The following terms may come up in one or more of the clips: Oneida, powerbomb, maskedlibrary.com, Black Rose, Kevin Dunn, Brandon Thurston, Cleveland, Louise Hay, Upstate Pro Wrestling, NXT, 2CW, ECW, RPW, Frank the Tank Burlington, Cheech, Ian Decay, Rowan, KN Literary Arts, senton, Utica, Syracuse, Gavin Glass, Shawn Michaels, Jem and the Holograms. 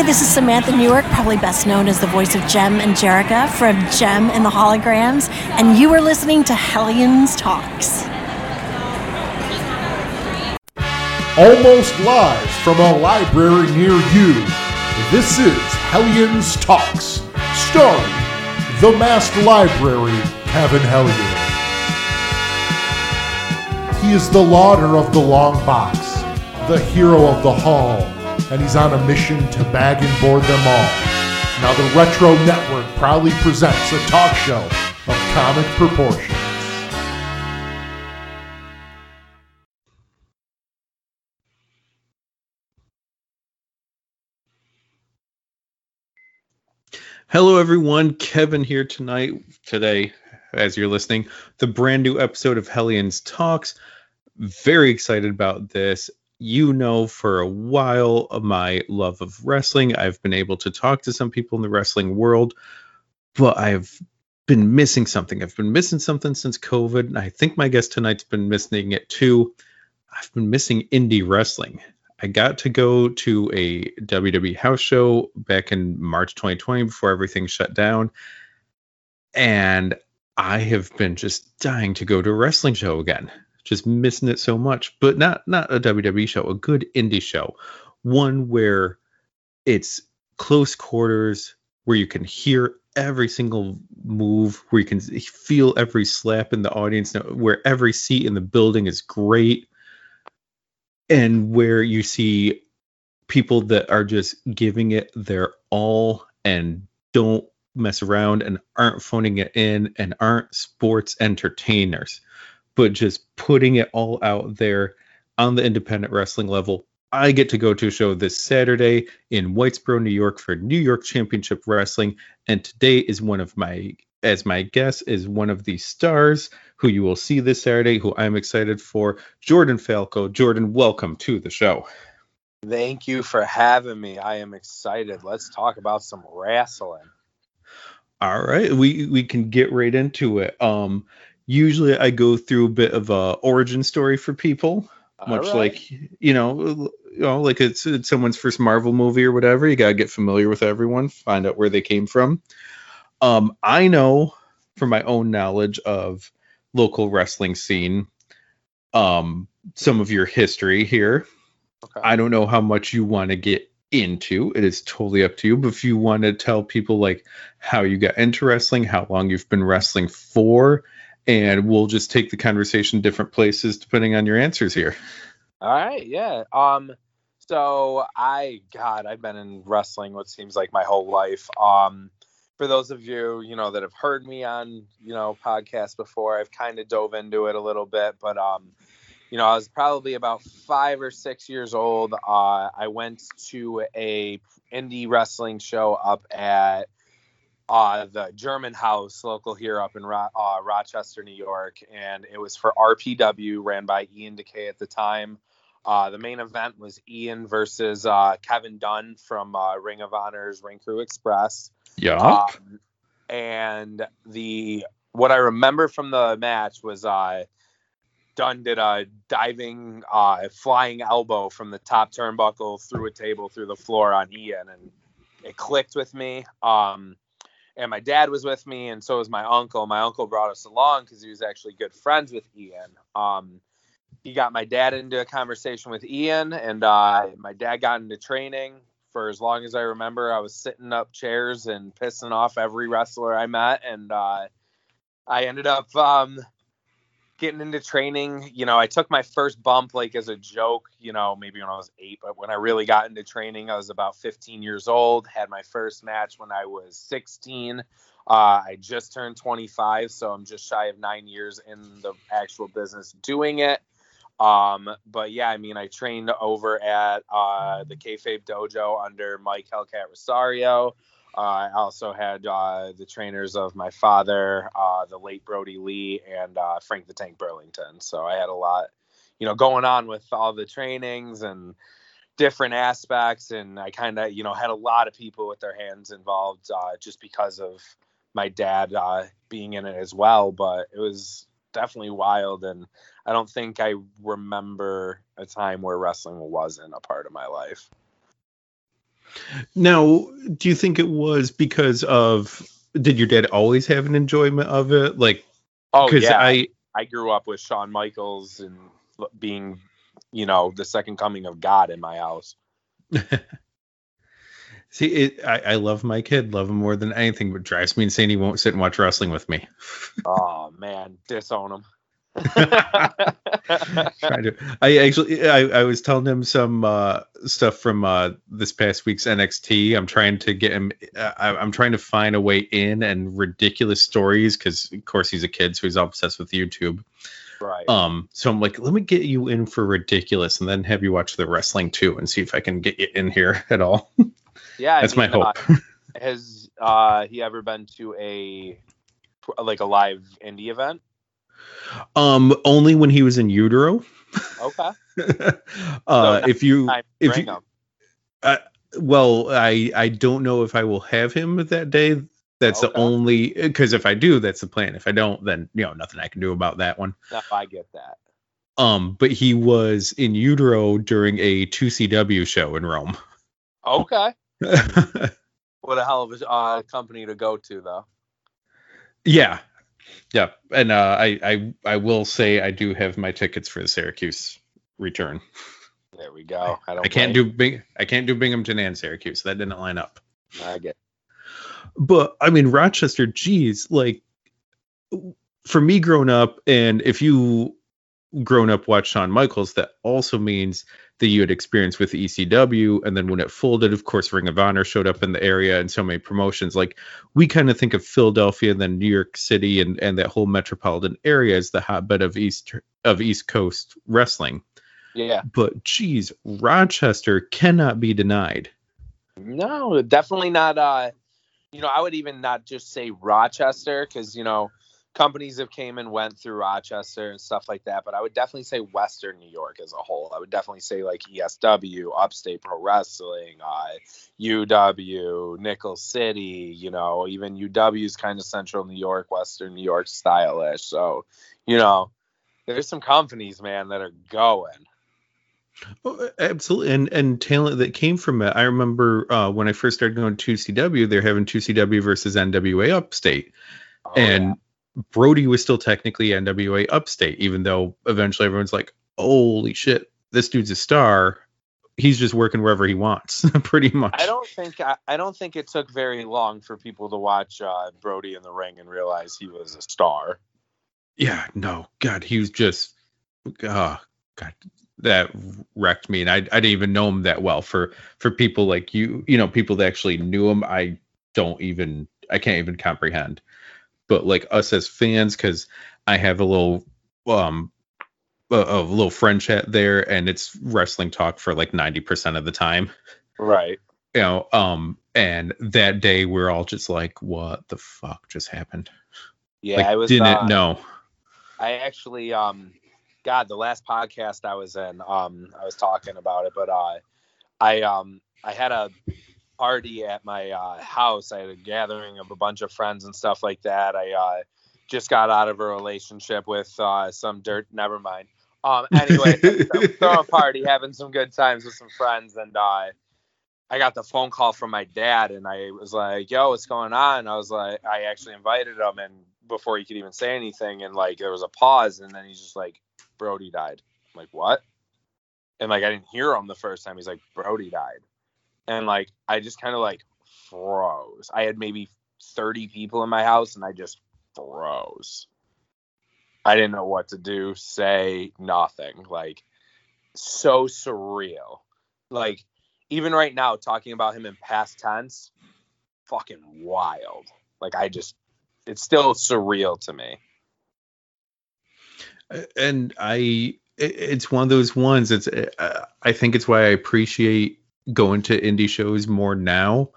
Hi, this is Samantha Newark, probably best known as the voice of Jem and Jerrica from Jem and the Holograms, and you are listening to Hellion's Talks. Almost live from a library near you, this is Hellion's Talks, starring The Masked Library, Kevin Hellion. He is the lauder of the long box, the hero of the hall, and he's on a mission to bag and board them all. Now the Retro Network proudly presents a talk show of comic proportions. Hello everyone, Kevin here today, as you're listening, the brand new episode of Hellion's Talks. Very excited about this. You know, for a while, my love of wrestling, I've been able to talk to some people in the wrestling world, but I've been missing something. I've been missing something since COVID, and I think my guest tonight's been missing it too. I've been missing indie wrestling. I got to go to a WWE house show back in March 2020 before everything shut down, and I have been just dying to go to a wrestling show again. Just missing it so much, but not a WWE show, a good indie show, one where it's close quarters, where you can hear every single move, where you can feel every slap in the audience, where every seat in the building is great, and where you see people that are just giving it their all and don't mess around and aren't phoning it in and aren't sports entertainers, but just putting it all out there on the independent wrestling level. I get to go to a show this Saturday in Whitesboro, New York for New York Championship Wrestling. And today is one of the stars who you will see this Saturday, who I'm excited for, Jordan Falco. Jordan, welcome to the show. Thank you for having me. I am excited. Let's talk about some wrestling. All right. We can get right into it. Usually I go through a bit of a origin story for people, much right. Like, you know, like it's someone's first Marvel movie or whatever. You got to get familiar with everyone, find out where they came from. I know from my own knowledge of local wrestling scene, some of your history here. Okay. I don't know how much you want to get into. It is totally up to you. But if you want to tell people like how you got into wrestling, how long you've been wrestling for, and we'll just take the conversation different places depending on your answers here. All right, yeah. So I've been in wrestling what seems like my whole life. For those of you, that have heard me on, podcasts before, I've kind of dove into it a little bit. But, I was probably about 5 or 6 years old. I went to a indie wrestling show up at the German house local here up in Rochester, New York, and it was for RPW, ran by Ian Decay at the time. The main event was Ian versus Kevin Dunn from Ring of Honor's Ring Crew Express. Yeah. And what I remember from the match was Dunn did a diving flying elbow from the top turnbuckle through a table through the floor on Ian, and it clicked with me. And my dad was with me, and so was my uncle. My uncle brought us along because he was actually good friends with Ian. He got my dad into a conversation with Ian, and my dad got into training. For as long as I remember, I was sitting up chairs and pissing off every wrestler I met, and I ended up getting into training. I took my first bump like as a joke, maybe when I was 8, but when I really got into training, I was about 15 years old, had my first match when I was 16. I just turned 25, so I'm just shy of 9 years in the actual business doing it. But yeah, I trained over at the Kayfabe Dojo under Mike Hellcat Rosario. I also had the trainers of my father, the late Brody Lee, and Frank the Tank Burlington. So I had a lot, going on with all the trainings and different aspects. And I kind of, had a lot of people with their hands involved just because of my dad being in it as well. But it was definitely wild. And I don't think I remember a time where wrestling wasn't a part of my life. Now, do you think it was because of, did your dad always have an enjoyment of it? Like, oh, yeah. I grew up with Shawn Michaels and being, you know, the second coming of God in my house. See, I love my kid, love him more than anything, but drives me insane. He won't sit and watch wrestling with me. Oh, man, disown him. I was telling him some stuff from this past week's NXT. I'm trying to get him. I'm trying to find a way in and ridiculous stories because, of course, he's a kid, so he's obsessed with YouTube. Right. So I'm like, let me get you in for ridiculous, and then have you watch the wrestling too, and see if I can get you in here at all. Yeah, that's my hope. Has he ever been to a live indie event? Only when he was in utero. Okay. So if you well, I don't know if I will have him that day. That's okay. The only, because if I do, that's the plan. If I don't, then, you know, nothing I can do about that one. No, I get that. But he was in utero during a 2CW show in Rome. Okay. What a hell of a company to go to, though. Yeah. Yeah, and I will say I do have my tickets for the Syracuse return. There we go. I can't do Binghamton and Syracuse. That didn't line up. I get it. But I mean, Rochester, geez, like for me growing up, and if you grown up watched Shawn Michaels, that also means that you had experience with ECW, and then when it folded, of course, Ring of Honor showed up in the area, and so many promotions. Like, we kind of think of Philadelphia and then New York City and that whole metropolitan area as the hotbed of East Coast wrestling. Yeah. But geez, Rochester cannot be denied. No, definitely not. You know, I would even not just say Rochester, because, you know, companies have came and went through Rochester and stuff like that, but I would definitely say Western New York as a whole. I would definitely say like ESW, Upstate Pro Wrestling, UW, Nickel City, you know, even UW's kind of Central New York, Western New York stylish. So, you know, there's some companies, man, that are going. Oh, absolutely. And talent that came from it. I remember when I first started going to 2CW, they're having 2CW versus NWA Upstate. Oh, and yeah. Brody was still technically NWA Upstate, even though eventually everyone's like, holy shit, this dude's a star. He's just working wherever he wants, pretty much. I don't think it took very long for people to watch Brody in the ring and realize he was a star. Yeah, no, God, he was just, God, that wrecked me. And I didn't even know him that well. For people like you, you know, people that actually knew him, I can't even comprehend. But like us as fans, because I have a little friend chat there, and it's wrestling talk for like 90% of the time. Right. You know, and that day we're all just like, what the fuck just happened? Yeah, like, I didn't know. I actually, the last podcast I was in, I was talking about it, but I had a party at my house. I had a gathering of a bunch of friends and stuff like that. I just got out of a relationship with some dirt. Never mind. Anyway, throwing a party, having some good times with some friends, and I got the phone call from my dad, and I was like, "Yo, what's going on?" I was like, I actually invited him, and before he could even say anything, and like there was a pause, and then he's just like, "Brody died." I'm like, "What?" And like I didn't hear him the first time. He's like, "Brody died." And, like, I just kind of, like, froze. I had maybe 30 people in my house, and I just froze. I didn't know what to do, say, nothing. Like, so surreal. Like, even right now, talking about him in past tense, fucking wild. Like, it's still surreal to me. And it's one of those ones. I think it's why I appreciate going to indie shows more now.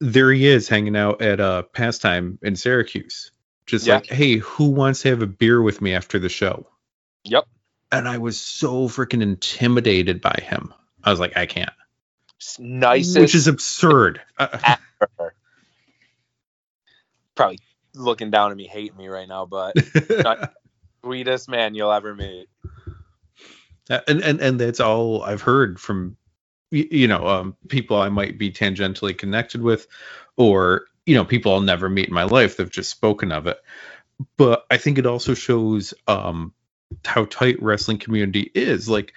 There he is hanging out at Pastime in Syracuse, just yeah. Like, hey, who wants to have a beer with me after the show? Yep. And I was so freaking intimidated by him. I was like, I can't. Nicest, which is absurd. Probably looking down at me, hating me right now, but sweetest man you'll ever meet. And that's all I've heard from people I might be tangentially connected with, or, you know, people I'll never meet in my life. They've just spoken of it. But I think it also shows how tight wrestling community is. Like,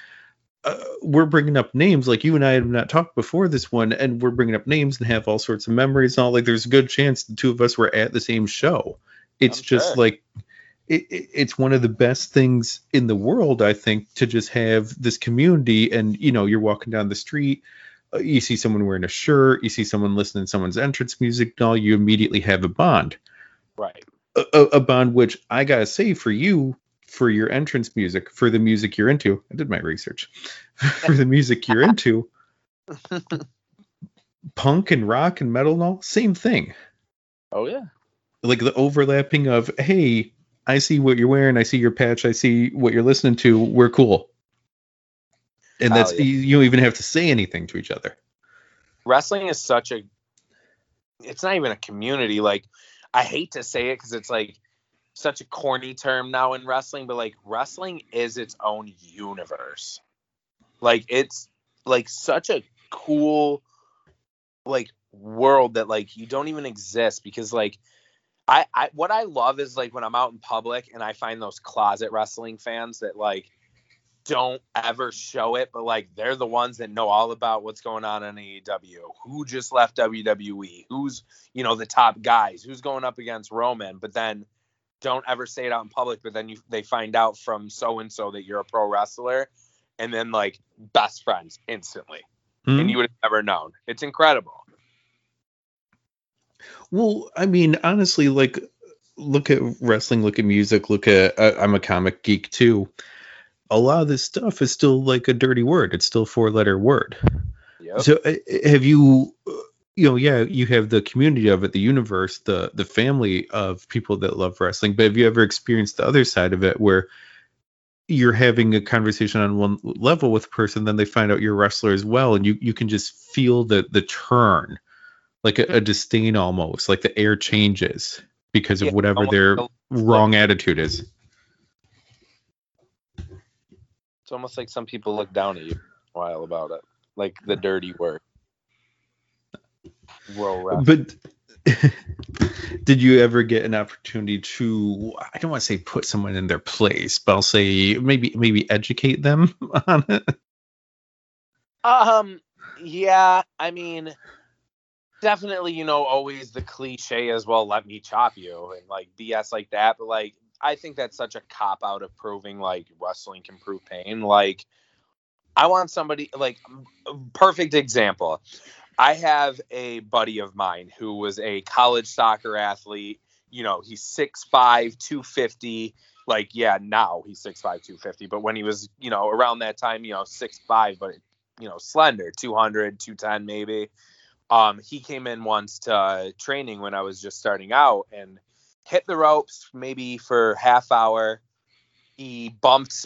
we're bringing up names, like you and I have not talked before this one, and we're bringing up names and have all sorts of memories and all. Like, there's a good chance the two of us were at the same show. It's it's one of the best things in the world, I think, to just have this community. And, you know, you're walking down the street, you see someone wearing a shirt, you see someone listening to someone's entrance music and all, you immediately have a bond. Right. A bond which I gotta say, for you, for your entrance music, for the music you're into, I did my research, for the music you're into, punk and rock and metal and all, same thing. Oh, yeah. Like the overlapping of, hey, I see what you're wearing, I see your patch, I see what you're listening to, we're cool. And that's, you don't even have to say anything to each other. Wrestling is such a, it's not even a community. Like, I hate to say it because it's like such a corny term now in wrestling, but like, wrestling is its own universe. Like, it's like such a cool, like, world that like you don't even exist, because like, I what I love is like when I'm out in public and I find those closet wrestling fans that like don't ever show it, but like they're the ones that know all about what's going on in AEW, who just left WWE, who's, you know, the top guys, who's going up against Roman, but then don't ever say it out in public, but then they find out from so-and-so that you're a pro wrestler, and then like best friends instantly. Mm-hmm. And you would have never known. It's incredible. Well, I mean, honestly, like, look at wrestling, look at music, look at, I'm a comic geek too. A lot of this stuff is still like a dirty word. It's still 4-letter word. Yep. So have you, you have the community of it, the universe, the family of people that love wrestling, but have you ever experienced the other side of it where you're having a conversation on one level with a person, then they find out you're a wrestler as well, and you can just feel the turn, like a disdain almost, like the air changes because of whatever their wrong attitude is. It's almost like some people look down at you a while about it, like the dirty word. But did you ever get an opportunity to, I don't want to say put someone in their place, but I'll say maybe educate them on it? Yeah, I mean, definitely, you know, always the cliche as well, let me chop you and like BS like that. But like, I think that's such a cop-out of proving like wrestling can prove pain. Like, I want somebody, like, perfect example. I have a buddy of mine who was a college soccer athlete. You know, he's 6'5", 250. Like, yeah, now he's 6'5", 250. But when he was, you know, around that time, you know, 6'5", but, you know, slender, 200, 210 maybe. He came in once to training when I was just starting out and hit the ropes maybe for half hour. He bumped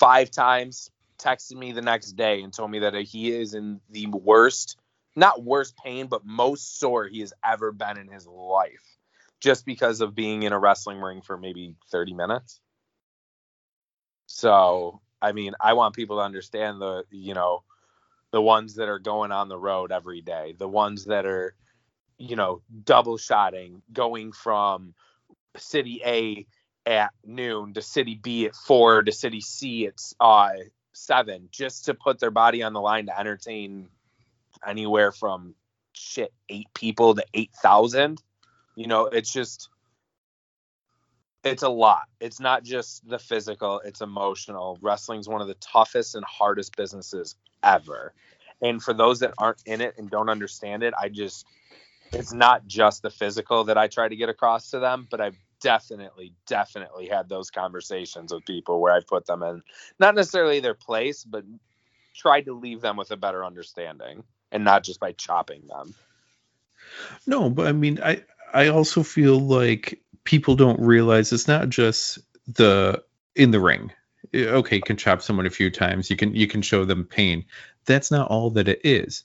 5 times, texted me the next day and told me that he is in the worst, not worst pain, but most sore he has ever been in his life, just because of being in a wrestling ring for maybe 30 minutes. So, I mean, I want people to understand the, you know, the ones that are going on the road every day, the ones that are, you know, double shotting, going from city A at noon to city B at 4 to city C at 7, just to put their body on the line to entertain anywhere from 8 people to 8,000. You know, it's just, it's a lot. It's not just the physical, it's emotional. Wrestling's one of the toughest and hardest businesses ever. And for those that aren't in it and don't understand it, it's not just the physical that I try to get across to them, but I've definitely had those conversations with people where I put them in, not necessarily their place, but tried to leave them with a better understanding and not just by chopping them. No, but I mean, I also feel like people don't realize it's not just in the ring. Okay, you can chop someone a few times. You can show them pain. That's not all that it is.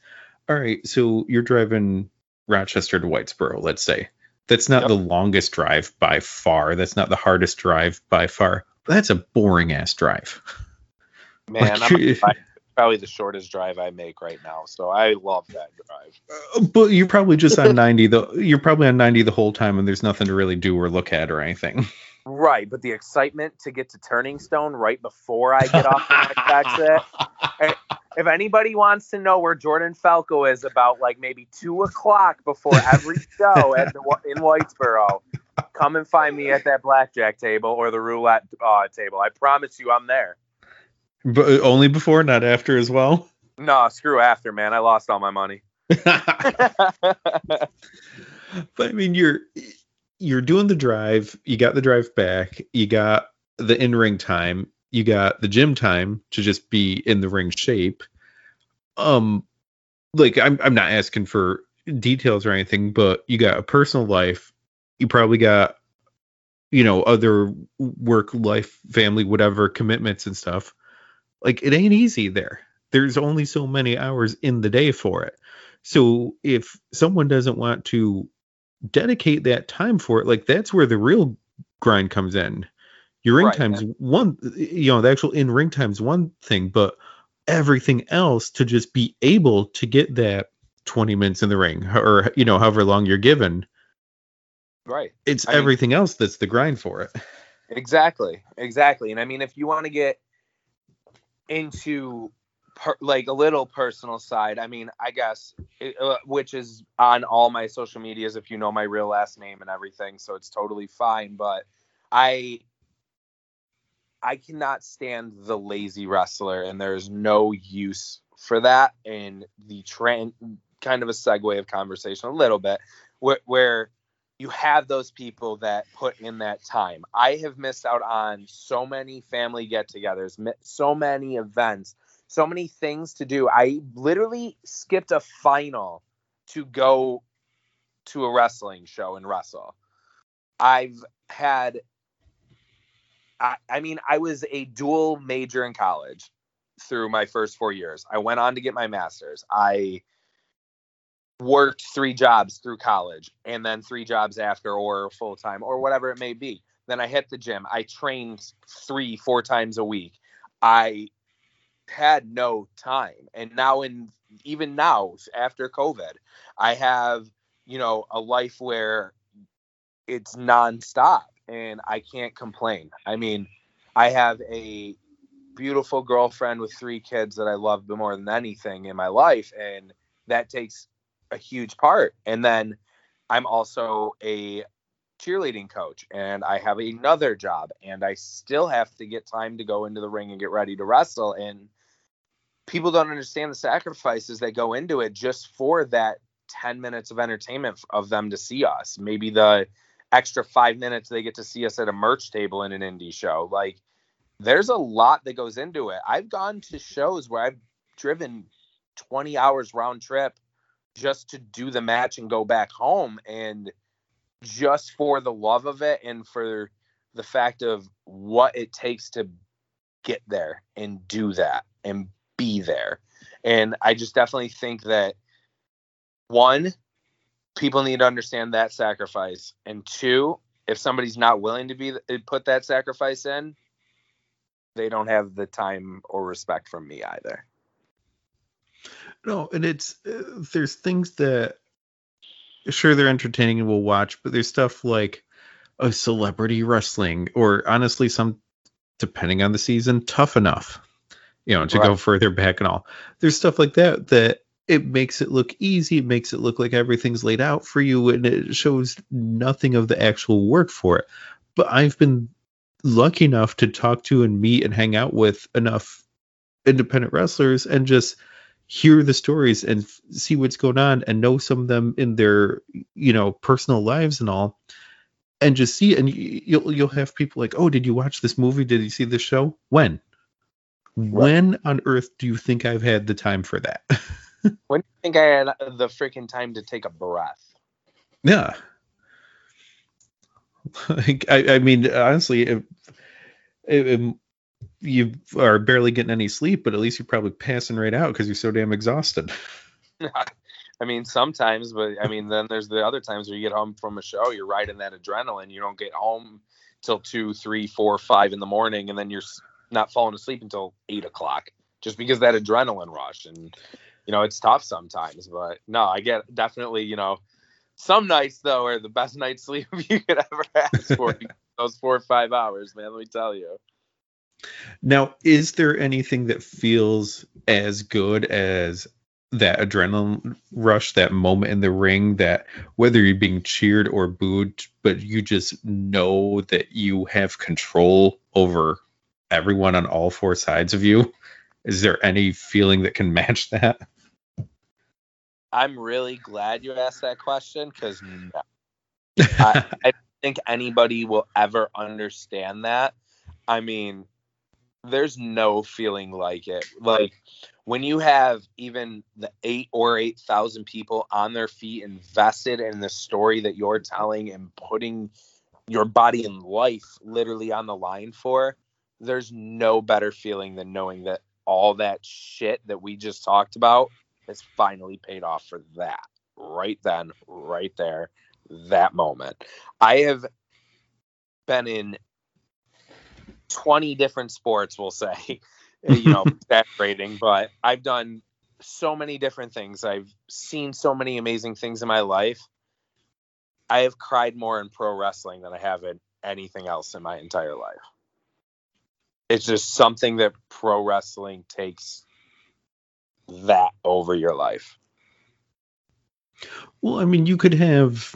All right, so you're driving Rochester to Whitesboro, let's say. That's not the longest drive by far. That's not the hardest drive by far. That's a boring ass drive. Man, like, I'm probably the shortest drive I make right now. So I love that drive. But you're probably just on 90. You're probably on 90 the whole time, and there's nothing to really do or look at or anything. Right, but the excitement to get to Turning Stone right before I get off the next exit. If anybody wants to know where Jordan Falco is about, like, maybe 2 o'clock before every show in Whitesboro, come and find me at that blackjack table or the roulette table. I promise you I'm there. But only before, not after as well? No, screw after, man. I lost all my money. But, I mean, you're doing the drive. You got the drive back. You got the in-ring time. You got the gym time to just be in the ring shape. Like, I'm not asking for details or anything, but you got a personal life. You probably got, you know, other work, life, family, whatever, commitments and stuff. Like, it ain't easy there. There's only so many hours in the day for it. So if someone doesn't want to dedicate that time for it, like, that's where the real grind comes in. Your ring time's one, you know, the actual in-ring time's one thing, but everything else to just be able to get that 20 minutes in the ring or, you know, however long you're given. Right. It's everything else that's the grind for it. Exactly. Exactly. And I mean, if you want to get into like a little personal side, I mean, I guess, which is on all my social medias, if you know my real last name and everything, so it's totally fine. But I cannot stand the lazy wrestler, and there's no use for that. And the trend, kind of a segue of conversation a little bit, where you have those people that put in that time. I have missed out on so many family get-togethers, so many events, so many things to do. I literally skipped a final to go to a wrestling show and wrestle. I've had... I mean, I was a dual major in college through my first 4 years. I went on to get my master's. I worked 3 jobs through college and then 3 jobs after, or full-time or whatever it may be. Then I hit the gym. I trained 3-4 times a week. I had no time. And now, even now, after COVID, I have, you know, a life where it's nonstop. And I can't complain. I mean, I have a beautiful girlfriend with 3 kids that I love more than anything in my life. And that takes a huge part. And then I'm also a cheerleading coach and I have another job and I still have to get time to go into the ring and get ready to wrestle. And people don't understand the sacrifices that go into it just for that 10 minutes of entertainment of them to see us. Maybe the extra 5 minutes they get to see us at a merch table in an indie show. Like, there's a lot that goes into it. I've gone to shows where I've driven 20 hours round trip just to do the match and go back home, and just for the love of it and for the fact of what it takes to get there and do that and be there. And I just definitely think that, one, people need to understand that sacrifice. And 2, if somebody's not willing to put that sacrifice in, they don't have the time or respect from me either. No, and it's there's things that, sure, they're entertaining and we'll watch, but there's stuff like a celebrity wrestling, or honestly, some, depending on the season, Tough Enough, you know, to go further back and all. There's stuff like that. It makes it look easy. It makes it look like everything's laid out for you, and it shows nothing of the actual work for it. But I've been lucky enough to talk to and meet and hang out with enough independent wrestlers and just hear the stories and see what's going on and know some of them in their, you know, personal lives and all, and just see. And you'll have people like, oh, did you watch this movie? Did you see this show? When on earth do you think I've had the time for that? When do you think I had the freaking time to take a breath? Yeah. Like, I mean, honestly, if you are barely getting any sleep, but at least you're probably passing right out because you're so damn exhausted. I mean, sometimes, but I mean, then there's the other times where you get home from a show, you're riding that adrenaline, you don't get home till 2, 3, 4, 5 in the morning, and then you're not falling asleep until 8 o'clock. just because that adrenaline rush. And, you know, it's tough sometimes, but no, I get definitely, you know, some nights though are the best night's sleep you could ever ask for. Those 4 or 5 hours, man, let me tell you. Now, is there anything that feels as good as that adrenaline rush, that moment in the ring, that whether you're being cheered or booed, but you just know that you have control over everyone on all four sides of you? Is there any feeling that can match that? I'm really glad you asked that question, because no. I don't think anybody will ever understand that. I mean, there's no feeling like it. Like, when you have even the 8,000 people on their feet invested in the story that you're telling and putting your body and life literally on the line for, there's no better feeling than knowing that all that shit that we just talked about has finally paid off for that. Right then, right there, that moment. I have been in 20 different sports, we'll say, you know, saturating, but I've done so many different things. I've seen so many amazing things in my life. I have cried more in pro wrestling than I have in anything else in my entire life. It's just something that pro wrestling takes that over your life. Well, I mean, you could have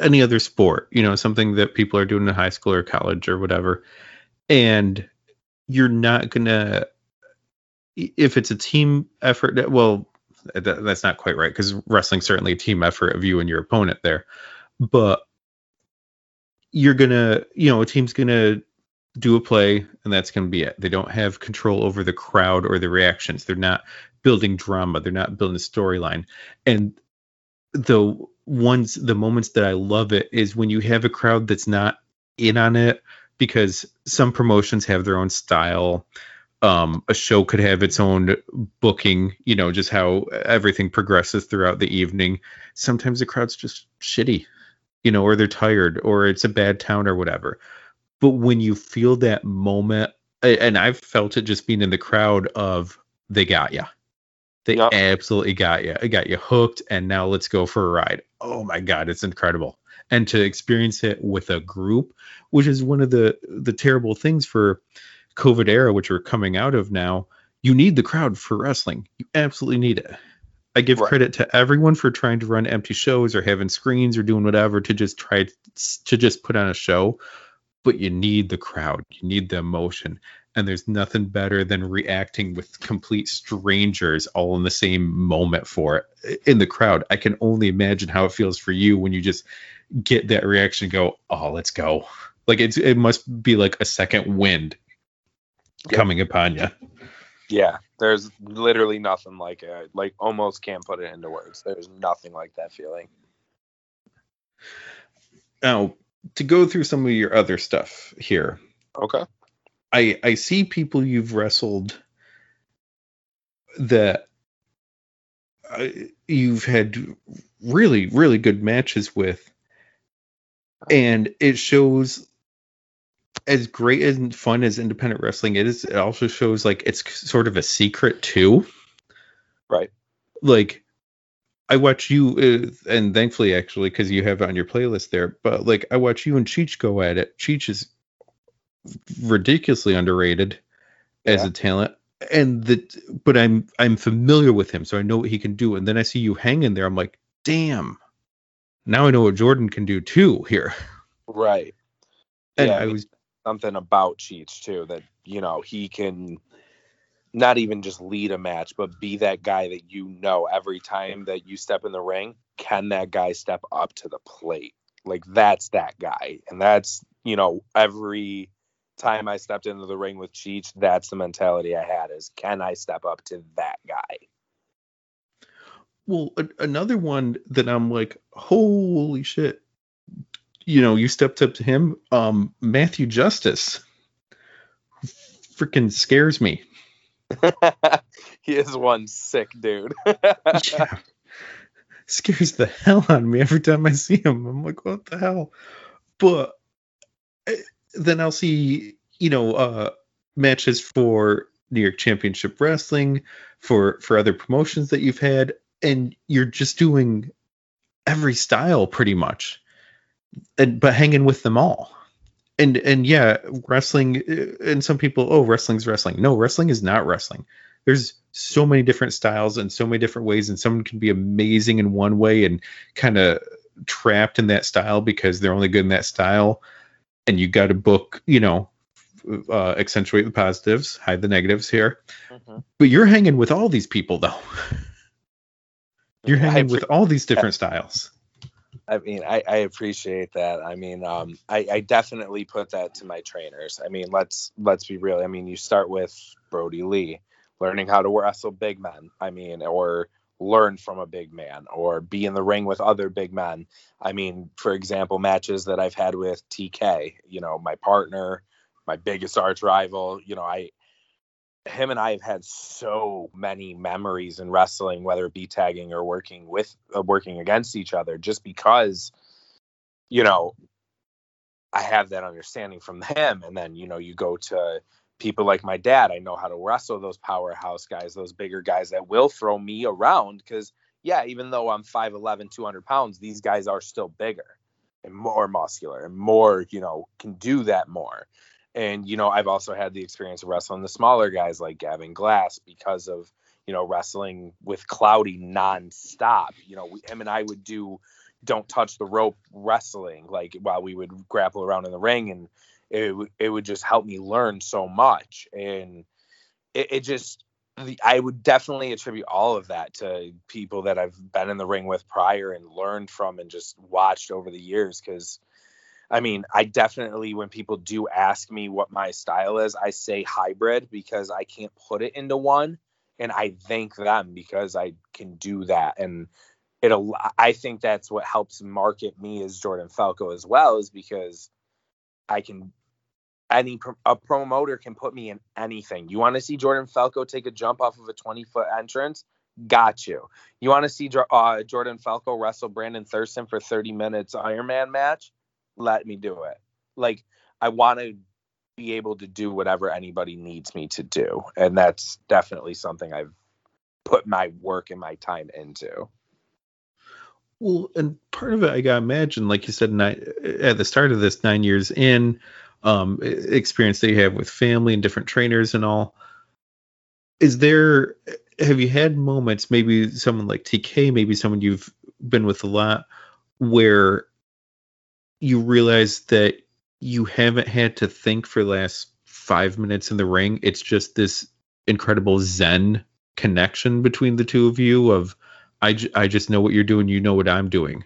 any other sport, you know, something that people are doing in high school or college or whatever, and you're not gonna, if it's a team effort, well, that's not quite right, because wrestling's certainly a team effort of you and your opponent there, but you're gonna, you know, a team's gonna do a play and that's gonna be it. They don't have control over the crowd or the reactions. They're not building drama, they're not building a storyline. And the moments that I love it is when you have a crowd that's not in on it, because some promotions have their own style. A show could have its own booking, you know, just how everything progresses throughout the evening. Sometimes the crowd's just shitty, you know, or they're tired, or it's a bad town or whatever. But when you feel that moment, and I've felt it just being in the crowd of, they got you. They yep. absolutely got you. I got you hooked, and now let's go for a ride. Oh my God, it's incredible. And to experience it with a group, which is one of the terrible things for COVID era, which we're coming out of now, you need the crowd for wrestling. You absolutely need it. I give right. credit to everyone for trying to run empty shows or having screens or doing whatever to just try to just put on a show. But you need the crowd. You need the emotion. And there's nothing better than reacting with complete strangers all in the same moment for it in the crowd. I can only imagine how it feels for you when you just get that reaction and go, oh, let's go. Like, it must be like a second wind yeah. coming upon you. Yeah, there's literally nothing like it. Like, almost can't put it into words. There's nothing like that feeling. Now, to go through some of your other stuff here. Okay. I see people you've wrestled that you've had really, really good matches with, and it shows, as great and fun as independent wrestling is, it also shows like it's sort of a secret too. Right. Like, I watch you, and thankfully actually, because you have it on your playlist there, but like I watch you and Cheech go at it. Cheech is ridiculously underrated as yeah. a talent, and but I'm familiar with him, so I know what he can do. And then I see you hang in there, I'm like, damn, now I know what Jordan can do too here. Right. And yeah, I was something about Cheech too, that, you know, he can not even just lead a match, but be that guy that, you know, every time that you step in the ring, can that guy step up to the plate? Like, that's that guy. And that's, you know, every time I stepped into the ring with Cheech, that's the mentality I had, is can I step up to that guy? Well, another one that I'm like, holy shit, you know, you stepped up to him, Matthew Justice, freaking scares me. He is one sick dude. Yeah. Scares the hell out of me every time I see him. I'm like, what the hell? But then I'll see, you know, matches for New York Championship Wrestling, for other promotions that you've had, and you're just doing every style pretty much, and but hanging with them all. And yeah, wrestling, and some people, oh, wrestling's wrestling. No, wrestling is not wrestling. There's so many different styles and so many different ways, and someone can be amazing in one way and kind of trapped in that style because they're only good in that style. And you got to book, you know, accentuate the positives, hide the negatives here. Mm-hmm. But you're hanging with all these people, though. You're hanging with all these different styles. I mean, I appreciate that. I mean, I definitely put that to my trainers. I mean, let's be real. I mean, you start with Brody Lee, learning how to wrestle big men. I mean, or learn from a big man, or be in the ring with other big men. I mean, for example, matches that I've had with TK, you know, my partner, my biggest arch rival, you know, him and I have had so many memories in wrestling, whether it be tagging or working against each other, just because, you know, I have that understanding from him. And then, you know, you go to people like my dad. I know how to wrestle those powerhouse guys, those bigger guys that will throw me around. Cause yeah, even though I'm 5'11", 200 pounds, these guys are still bigger and more muscular and more, you know, can do that more. And, you know, I've also had the experience of wrestling the smaller guys like Gavin Glass because of, you know, wrestling with Cloudy nonstop. You know, him and I would do don't touch the rope wrestling, like while we would grapple around in the ring. And it would just help me learn so much. And I would definitely attribute all of that to people that I've been in the ring with prior and learned from and just watched over the years. Because, I mean, I definitely, when people do ask me what my style is, I say hybrid because I can't put it into one. And I thank them because I can do that. And I think that's what helps market me as Jordan Falco as well, is because a promoter can put me in anything. You want to see Jordan Falco take a jump off of a 20-foot entrance? Got you. You want to see Jordan Falco wrestle Brandon Thurston for 30 minutes Ironman match? Let me do it. Like, I want to be able to do whatever anybody needs me to do. And that's definitely something I've put my work and my time into. Well, and part of it, I got to imagine, like you said, at the start of this, 9 years in, experience that you have with family and different trainers and all. Have you had moments, maybe someone like TK, maybe someone you've been with a lot, where you realize that you haven't had to think for the last 5 minutes in the ring? It's just this incredible Zen connection between the two of you of, I just know what you're doing. You know what I'm doing.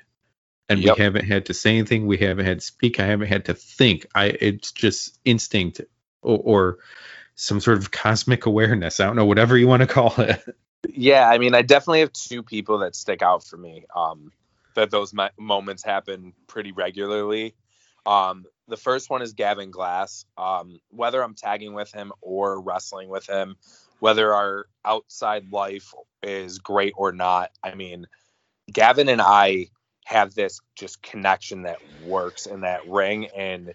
And yep. We haven't had to say anything. We haven't had to speak. I haven't had to think. It's just instinct or some sort of cosmic awareness. I don't know, whatever you want to call it. Yeah. I mean, I definitely have two people that stick out for me. That those moments happen pretty regularly. The first one is Gavin Glass. Whether I'm tagging with him or wrestling with him, whether our outside life is great or not, I mean, Gavin and I have this just connection that works in that ring. And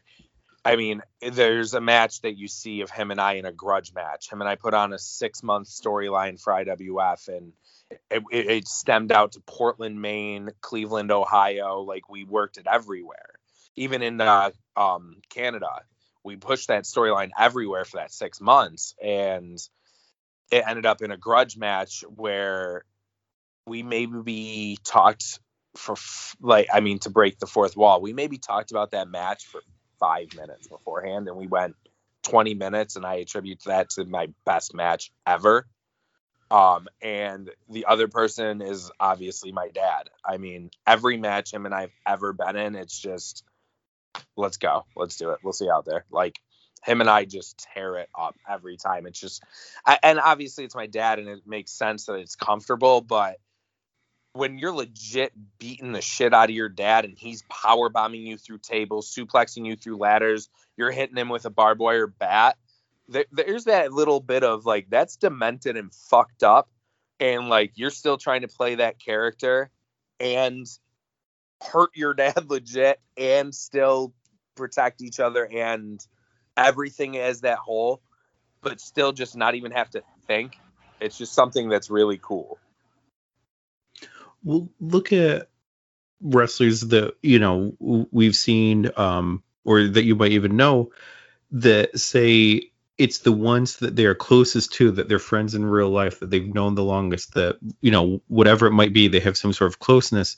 I mean, there's a match that you see of him and I in a grudge match. Him and I put on a 6-month storyline for IWF, and it stemmed out to Portland, Maine, Cleveland, Ohio. Like, we worked it everywhere, even in Canada. We pushed that storyline everywhere for that 6 months, and it ended up in a grudge match where we maybe talked to break the fourth wall. We maybe talked about that match for 5 minutes beforehand, and we went 20 minutes, and I attribute that to my best match ever. And the other person is obviously my dad. I mean, every match him and I've ever been in, it's just, let's go, let's do it. We'll see you out there. Like, him and I just tear it up every time. It's just, and obviously it's my dad and it makes sense that it's comfortable, but when you're legit beating the shit out of your dad and he's power bombing you through tables, suplexing you through ladders, you're hitting him with a barbed wire bat, there's that little bit of like, that's demented and fucked up, and like, you're still trying to play that character and hurt your dad legit and still protect each other and everything as that whole. but still just not even have to think. It's just something that's really cool. Well, look at wrestlers that, you know, we've seen, or that you might even know, that say it's the ones that they're closest to, that they're friends in real life, that they've known the longest, that, you know, whatever it might be, they have some sort of closeness,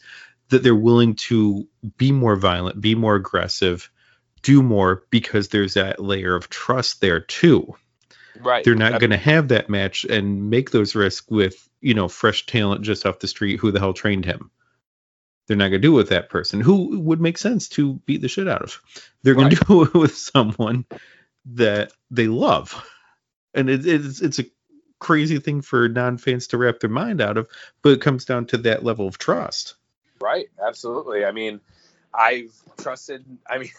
that they're willing to be more violent, be more aggressive, do more, because there's that layer of trust there too. Right. They're not going to have that match and make those risks with, you know, fresh talent just off the street. Who the hell trained him? They're not going to do it with that person who would make sense to beat the shit out of. They're going to do it with someone that they love. And it's a crazy thing for non-fans to wrap their mind out of, but it comes down to that level of trust. Right. Absolutely. I mean, I've trusted. I mean,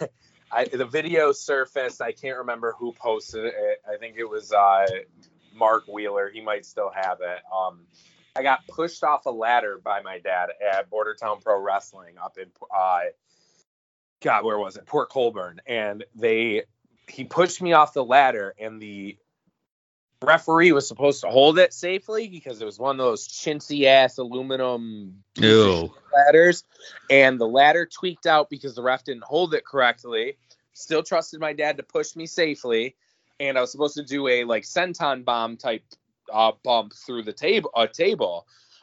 the video surfaced. I can't remember who posted it. I think it was Mark Wheeler. He might still have it. I got pushed off a ladder by my dad at Bordertown Pro Wrestling up in, where was it? Port Colborne. And he pushed me off the ladder, and the referee was supposed to hold it safely because it was one of those chintzy ass aluminum ladders, and the ladder tweaked out because the ref didn't hold it correctly. Still trusted my dad to push me safely, and I was supposed to do a like senton bomb type bump through the table.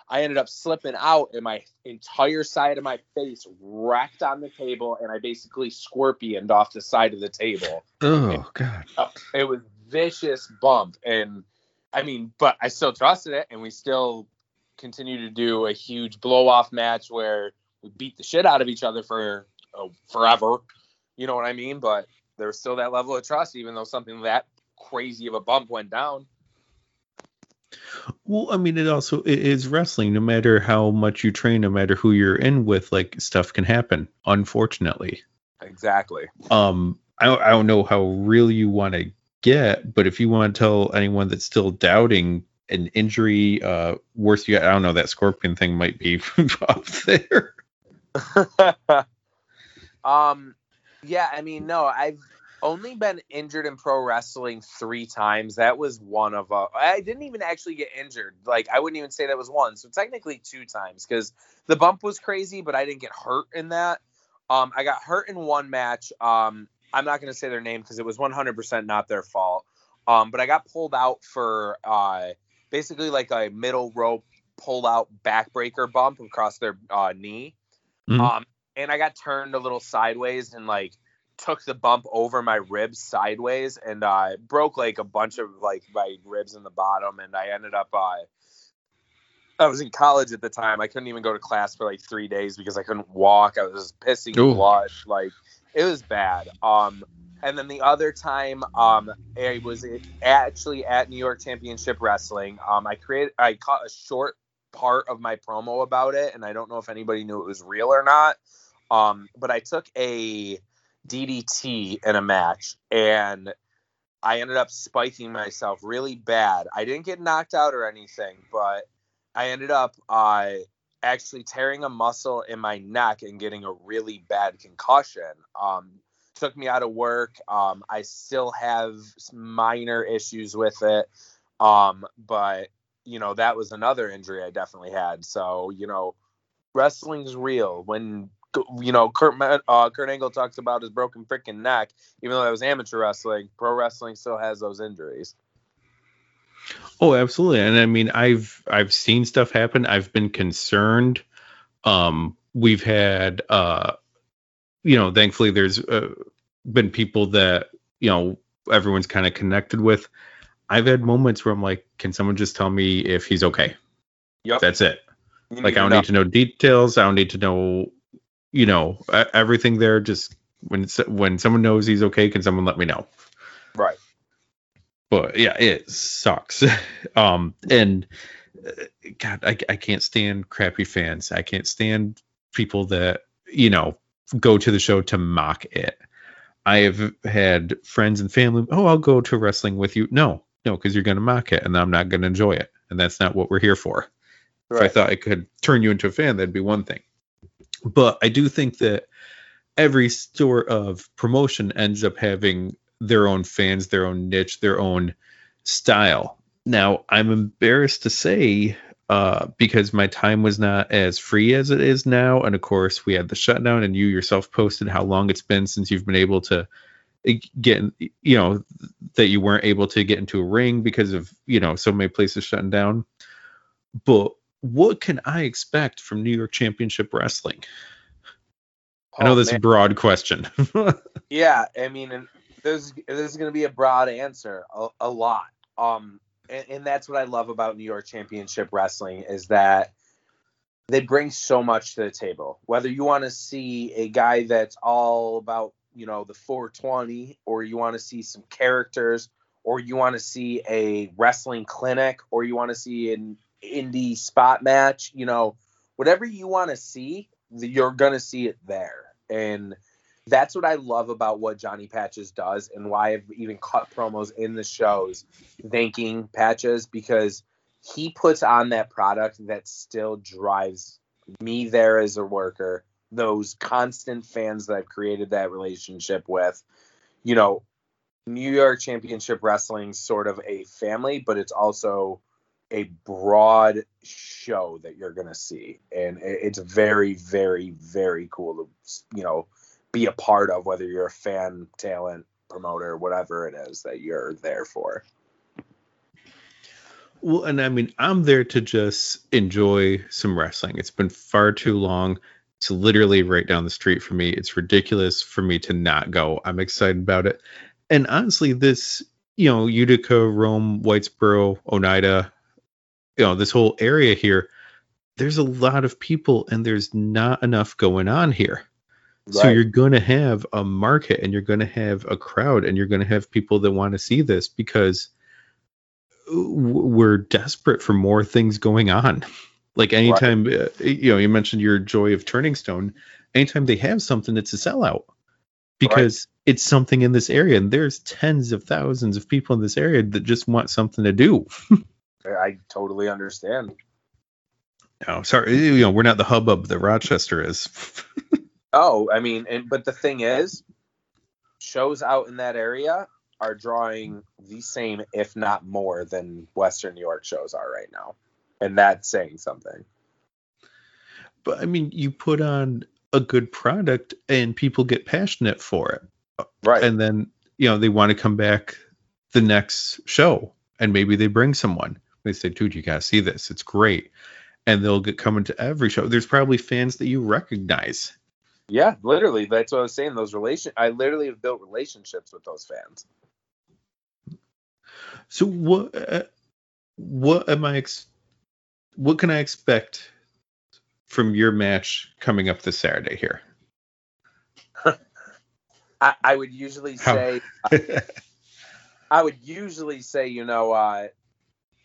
I ended up slipping out, and my entire side of my face racked on the table, and I basically scorpioned off the side of the table. Oh god! It was vicious bump, and I mean, but I still trusted it, and we still continue to do a huge blow-off match where we beat the shit out of each other for forever. You know what I mean? But there's still that level of trust, even though something that crazy of a bump went down. Well, I mean, it is wrestling. No matter how much you train, no matter who you're in with, like, stuff can happen, unfortunately. Exactly. I don't know how real you want to get, but if you want to tell anyone that's still doubting an injury, worse yet, I don't know, that scorpion thing might be up there. Yeah, I mean, no, I've only been injured in pro wrestling 3 times. That was one of them. I didn't even actually get injured. Like, I wouldn't even say that was one. So technically 2 times, because the bump was crazy, but I didn't get hurt in that. I got hurt in one match. I'm not going to say their name because it was 100% not their fault. But I got pulled out for basically like a middle rope pull out backbreaker bump across their knee. Mm-hmm. And I got turned a little sideways and like took the bump over my ribs sideways, and I broke like a bunch of like my ribs in the bottom. And I ended up, I was in college at the time. I couldn't even go to class for like 3 days because I couldn't walk. I was pissing blood. Like, it was bad. And then the other time, I was actually at New York Championship Wrestling. I caught a short part of my promo about it, and I don't know if anybody knew it was real or not. But I took a DDT in a match, and I ended up spiking myself really bad. I didn't get knocked out or anything, but I ended up actually tearing a muscle in my neck and getting a really bad concussion. Took me out of work. I still have minor issues with it. But, you know, that was another injury I definitely had. So, you know, wrestling's real. When, you know, Kurt Angle talks about his broken freaking neck, even though that was amateur wrestling, pro wrestling still has those injuries. Oh, absolutely. And I mean, I've seen stuff happen. I've been concerned. We've had, you know, thankfully there's been people that, you know, everyone's kind of connected with. I've had moments where I'm like, can someone just tell me if he's okay? Yep. That's it. Like, I don't need to know details. I don't need to know, you know, everything there. Just when someone knows he's okay, can someone let me know? Right. But yeah, it sucks. And God, I can't stand crappy fans. I can't stand people that, you know, go to the show to mock it. I have had friends and family, oh, I'll go to wrestling with you. No, because you're going to mock it, and I'm not going to enjoy it. And that's not what we're here for. Right. If I thought I could turn you into a fan, that'd be one thing. But I do think that every sort of promotion ends up having their own fans, their own niche, their own style. Now, I'm embarrassed to say, because my time was not as free as it is now. And of course, we had the shutdown, and you yourself posted how long it's been since you've been able to get, you know, that you weren't able to get into a ring because of, you know, so many places shutting down. But what can I expect from New York Championship Wrestling? I know that's a broad question. Yeah, I mean, and there's going to be a broad answer, a lot. And that's what I love about New York Championship Wrestling, is that they bring so much to the table. Whether you want to see a guy that's all about, you know, the 420, or you want to see some characters, or you want to see a wrestling clinic, or you want to see an indie spot match, you know, whatever you want to see, you're going to see it there. And that's what I love about what Johnny Patches does, and why I've even cut promos in the shows thanking Patches, because he puts on that product that still drives me there as a worker, those constant fans that I've created that relationship with. You know, New York Championship Wrestling's sort of a family, but it's also a broad show that you're going to see. And it's very, very, very cool to, you know, be a part of, whether you're a fan, talent, promoter, whatever it is that you're there for. Well, and I mean, I'm there to just enjoy some wrestling. It's been far too long. It's literally right down the street for me. It's ridiculous for me to not go. I'm excited about it. And honestly, this, you know, Utica, Rome, Whitesboro, Oneida, you know, this whole area here, there's a lot of people and there's not enough going on here. Right. So you're going to have a market, and you're going to have a crowd, and you're going to have people that want to see this, because we're desperate for more things going on. Like anytime, right. You know, you mentioned your joy of Turning Stone. Anytime they have something, it's a sellout, because right. It's something in this area, and there's tens of thousands of people in this area that just want something to do. I totally understand. No, sorry. You know, we're not the hubbub that Rochester is. Oh, I mean, but the thing is, shows out in that area are drawing the same, if not more, than Western New York shows are right now. And that's saying something. But, I mean, you put on a good product and people get passionate for it. Right. And then, you know, they want to come back the next show. And maybe they bring someone. They say, dude, you got to see this. It's great. And they'll get coming to every show. There's probably fans that you recognize. Yeah, literally. That's what I was saying. I literally have built relationships with those fans. So what can I expect from your match coming up this Saturday here? I would usually say, you know,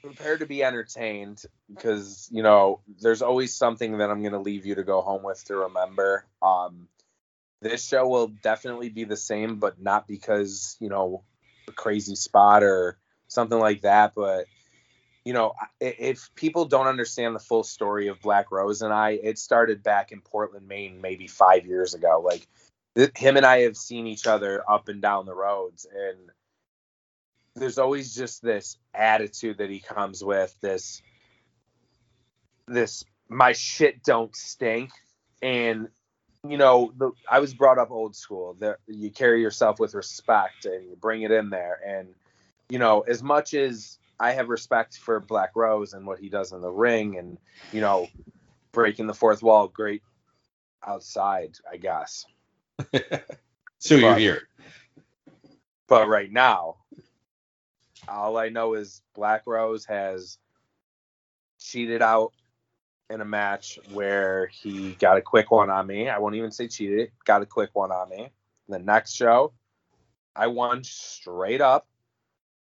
prepare to be entertained, because, you know, there's always something that I'm going to leave you to go home with to remember. This show will definitely be the same, but not because, you know, a crazy spot or something like that. But, you know, if people don't understand the full story of Black Rose and I, it started back in Portland, Maine, maybe 5 years ago. Like, him and I have seen each other up and down the roads, and there's always just this attitude that he comes with, this my shit don't stink. And, you know, I was brought up old school, that you carry yourself with respect and you bring it in there. And, you know, as much as I have respect for Black Rose and what he does in the ring, and, you know, breaking the fourth wall, great outside, I guess. So you're here. But right now, all I know is Black Rose has cheated out in a match where he got a quick one on me. I won't even say cheated. Got a quick one on me. The next show, I won straight up.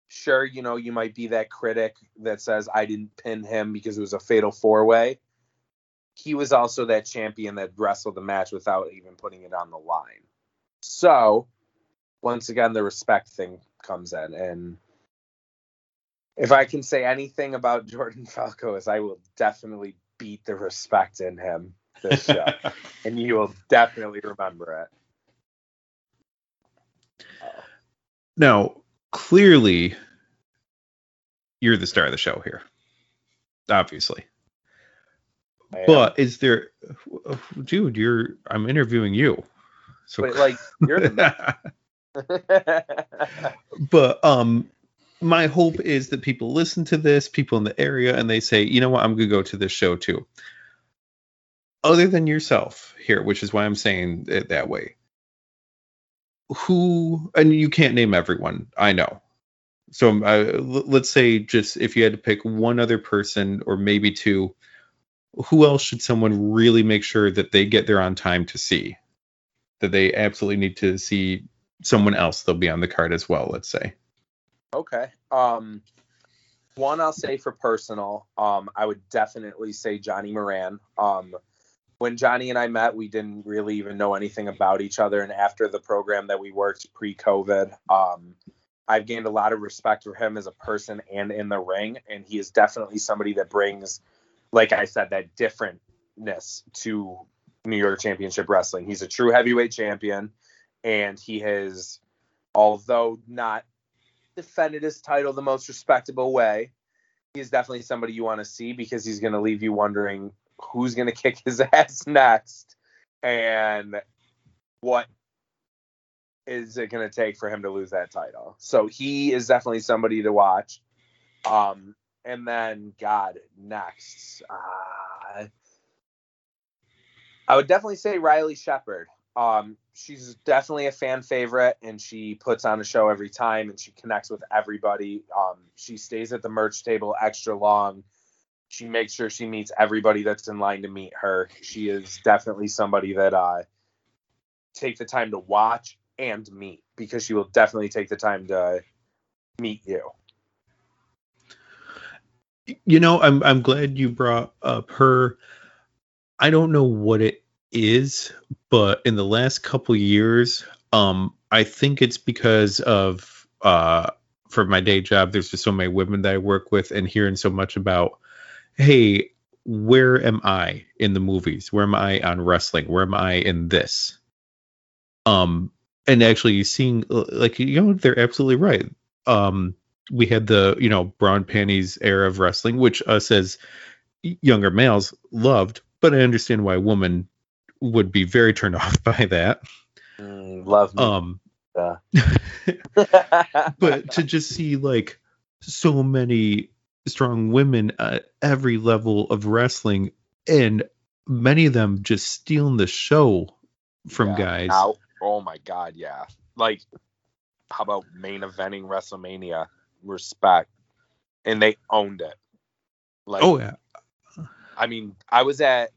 Sure, you know, you might be that critic that says I didn't pin him because it was a fatal four-way. He was also that champion that wrestled the match without even putting it on the line. So, once again, the respect thing comes in, and if I can say anything about Jordan Falco, is I will definitely beat the respect in him this show. And you will definitely remember it. Now, clearly, you're the star of the show here, obviously. But is there, dude? I'm interviewing you. So wait, like you're the best. But my hope is that people listen to this, people in the area, and they say, you know what, I'm gonna go to this show too. Other than yourself here, which is why I'm saying it that way. Who, and you can't name everyone, I know. So let's say just if you had to pick one other person or maybe two, who else should someone really make sure that they get there on time to see? That they absolutely need to see someone else that'll be on the card as well, let's say. Okay. One I'll say for personal, I would definitely say Johnny Moran. When Johnny and I met, we didn't really even know anything about each other. And after the program that we worked pre-COVID, I've gained a lot of respect for him as a person and in the ring. And he is definitely somebody that brings, like I said, that differentness to New York Championship Wrestling. He's a true heavyweight champion. And he has, although not defended his title the most respectable way, he is definitely somebody you want to see because he's going to leave you wondering who's going to kick his ass next and what is it going to take for him to lose that title. So he is definitely somebody to watch. And then next, I would definitely say Riley Shepard. She's definitely a fan favorite and she puts on a show every time and she connects with everybody. She stays at the merch table extra long. She makes sure she meets everybody that's in line to meet her. She is definitely somebody that take the time to watch and meet because she will definitely take the time to meet you. You know, I'm glad you brought up her. I don't know what it is, but in the last couple years, I think it's because of for my day job, there's just so many women that I work with and hearing so much about, hey, where am I in the movies? Where am I on wrestling? Where am I in this? And actually seeing, like, you know, they're absolutely right. We had the, you know, brown panties era of wrestling, which us as younger males loved, but I understand why a woman would be very turned off by that. Love me. But to just see, like, so many strong women at every level of wrestling and many of them just stealing the show from guys. Oh my God. Yeah. Like how about main eventing WrestleMania? Respect. And they owned it. Like, oh yeah. I mean, I was at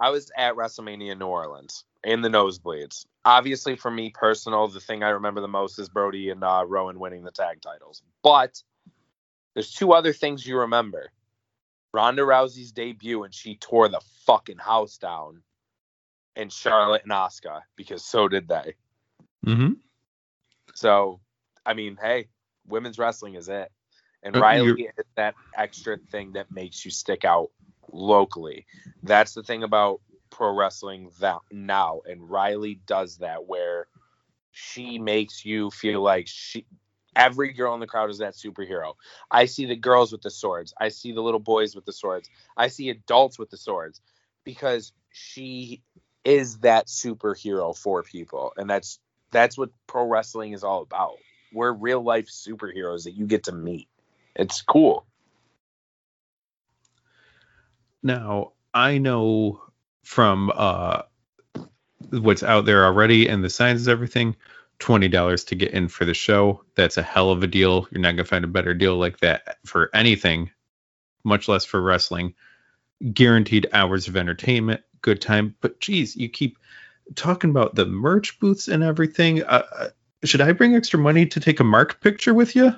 WrestleMania New Orleans in the nosebleeds. Obviously for me personal, the thing I remember the most is Brody and Rowan winning the tag titles, but there's two other things you remember. Ronda Rousey's debut, and she tore the fucking house down. And Charlotte and Asuka, because so did they. Mm-hmm. So, I mean, hey, women's wrestling is it. And Riley is that extra thing that makes you stick out locally. That's the thing about pro wrestling now. And Riley does that where she makes you feel like she... Every girl in the crowd is that superhero. I see the girls with the swords. I see the little boys with the swords. I see adults with the swords because she is that superhero for people. And that's what pro wrestling is all about. We're real life superheroes that you get to meet. It's cool. Now, I know from what's out there already and the signs and everything, $20 to get in for the show. That's a hell of a deal. You're not gonna find a better deal like that for anything, much less for wrestling. Guaranteed hours of entertainment, good time. But geez, you keep talking about the merch booths and everything. Should I bring extra money to take a Mark picture with you?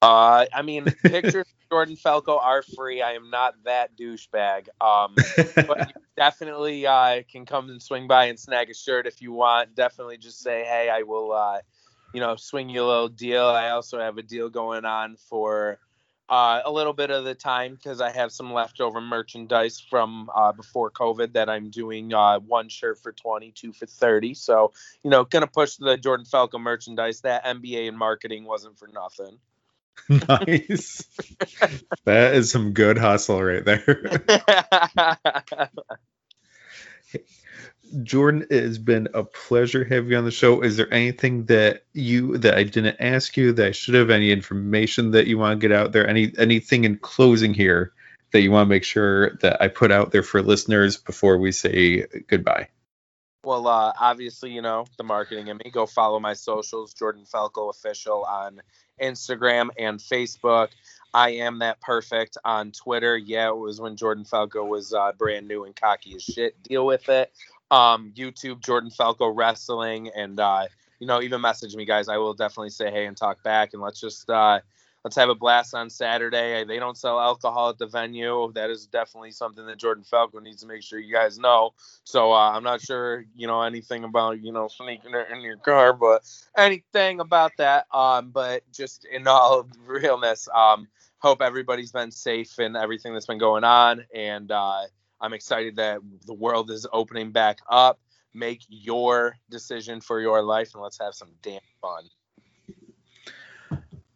I mean, pictures of Jordan Falco are free. I am not that douchebag. But you definitely can come and swing by and snag a shirt if you want. Definitely just say, hey, I will, swing you a little deal. I also have a deal going on for a little bit of the time because I have some leftover merchandise from before COVID that I'm doing one shirt for 20, two for 30. So, you know, going to push the Jordan Falco merchandise. That MBA in marketing wasn't for nothing. Nice. That is some good hustle right there. Jordan, it has been a pleasure having you on the show. Is there anything that I didn't ask you that I should have? Any information that you want to get out there? Anything in closing here that you want to make sure that I put out there for listeners before we say goodbye? Well, obviously, you know, the marketing in me. Go follow my socials, Jordan Falco Official on Instagram and Facebook. I am that perfect on Twitter. Yeah, it was when Jordan Falco was brand new and cocky as shit. Deal with it. YouTube, Jordan Falco Wrestling, and you know, even message me, guys. I will definitely say hey and talk back, and let's just let's have a blast on Saturday. They don't sell alcohol at the venue. That is definitely something that Jordan Falco needs to make sure you guys know. So I'm not sure, you know, anything about, you know, sneaking it in your car, but anything about that. But just in all realness, hope everybody's been safe and everything that's been going on. And I'm excited that the world is opening back up. Make your decision for your life, and let's have some damn fun.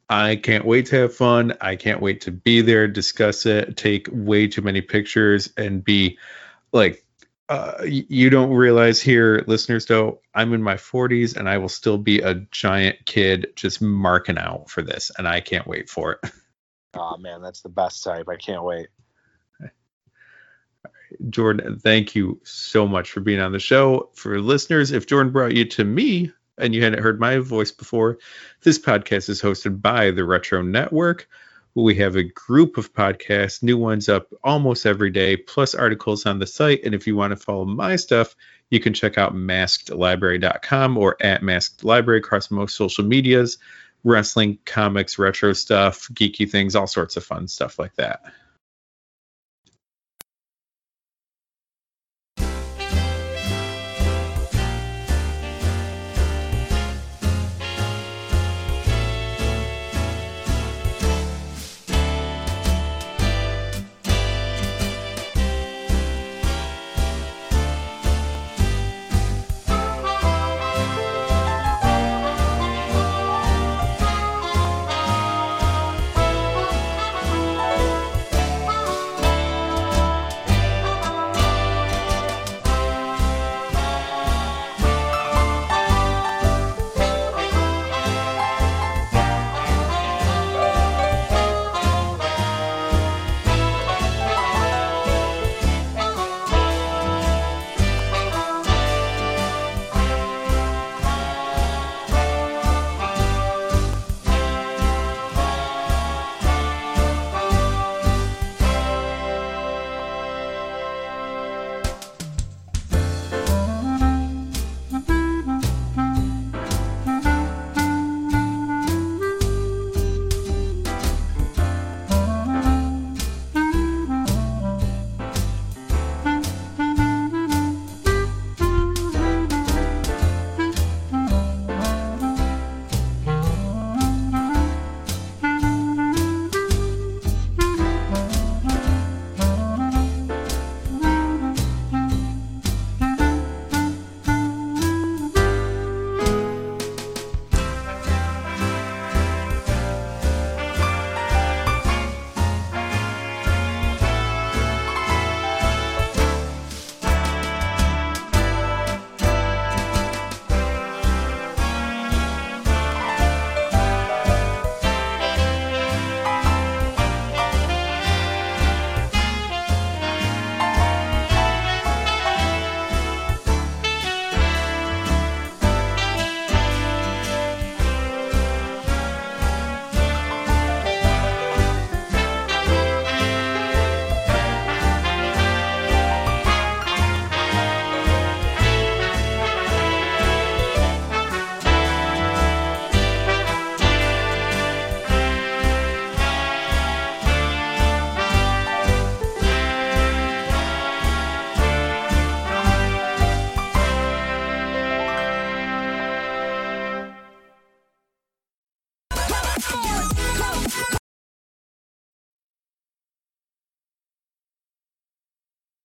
I can't wait to have fun. I can't wait to be there, discuss it, take way too many pictures, and be like, you don't realize here, listeners, though, I'm in my 40s, and I will still be a giant kid just marking out for this, and I can't wait for it. Oh, man, that's the best type. I can't wait. Jordan, thank you so much for being on the show. For listeners, if Jordan brought you to me and you hadn't heard my voice before, this podcast is hosted by the Retro Network. We have a group of podcasts, new ones up almost every day, plus articles on the site. And if you want to follow my stuff, you can check out maskedlibrary.com or at Masked Library across most social medias, wrestling, comics, retro stuff, geeky things, all sorts of fun stuff like that.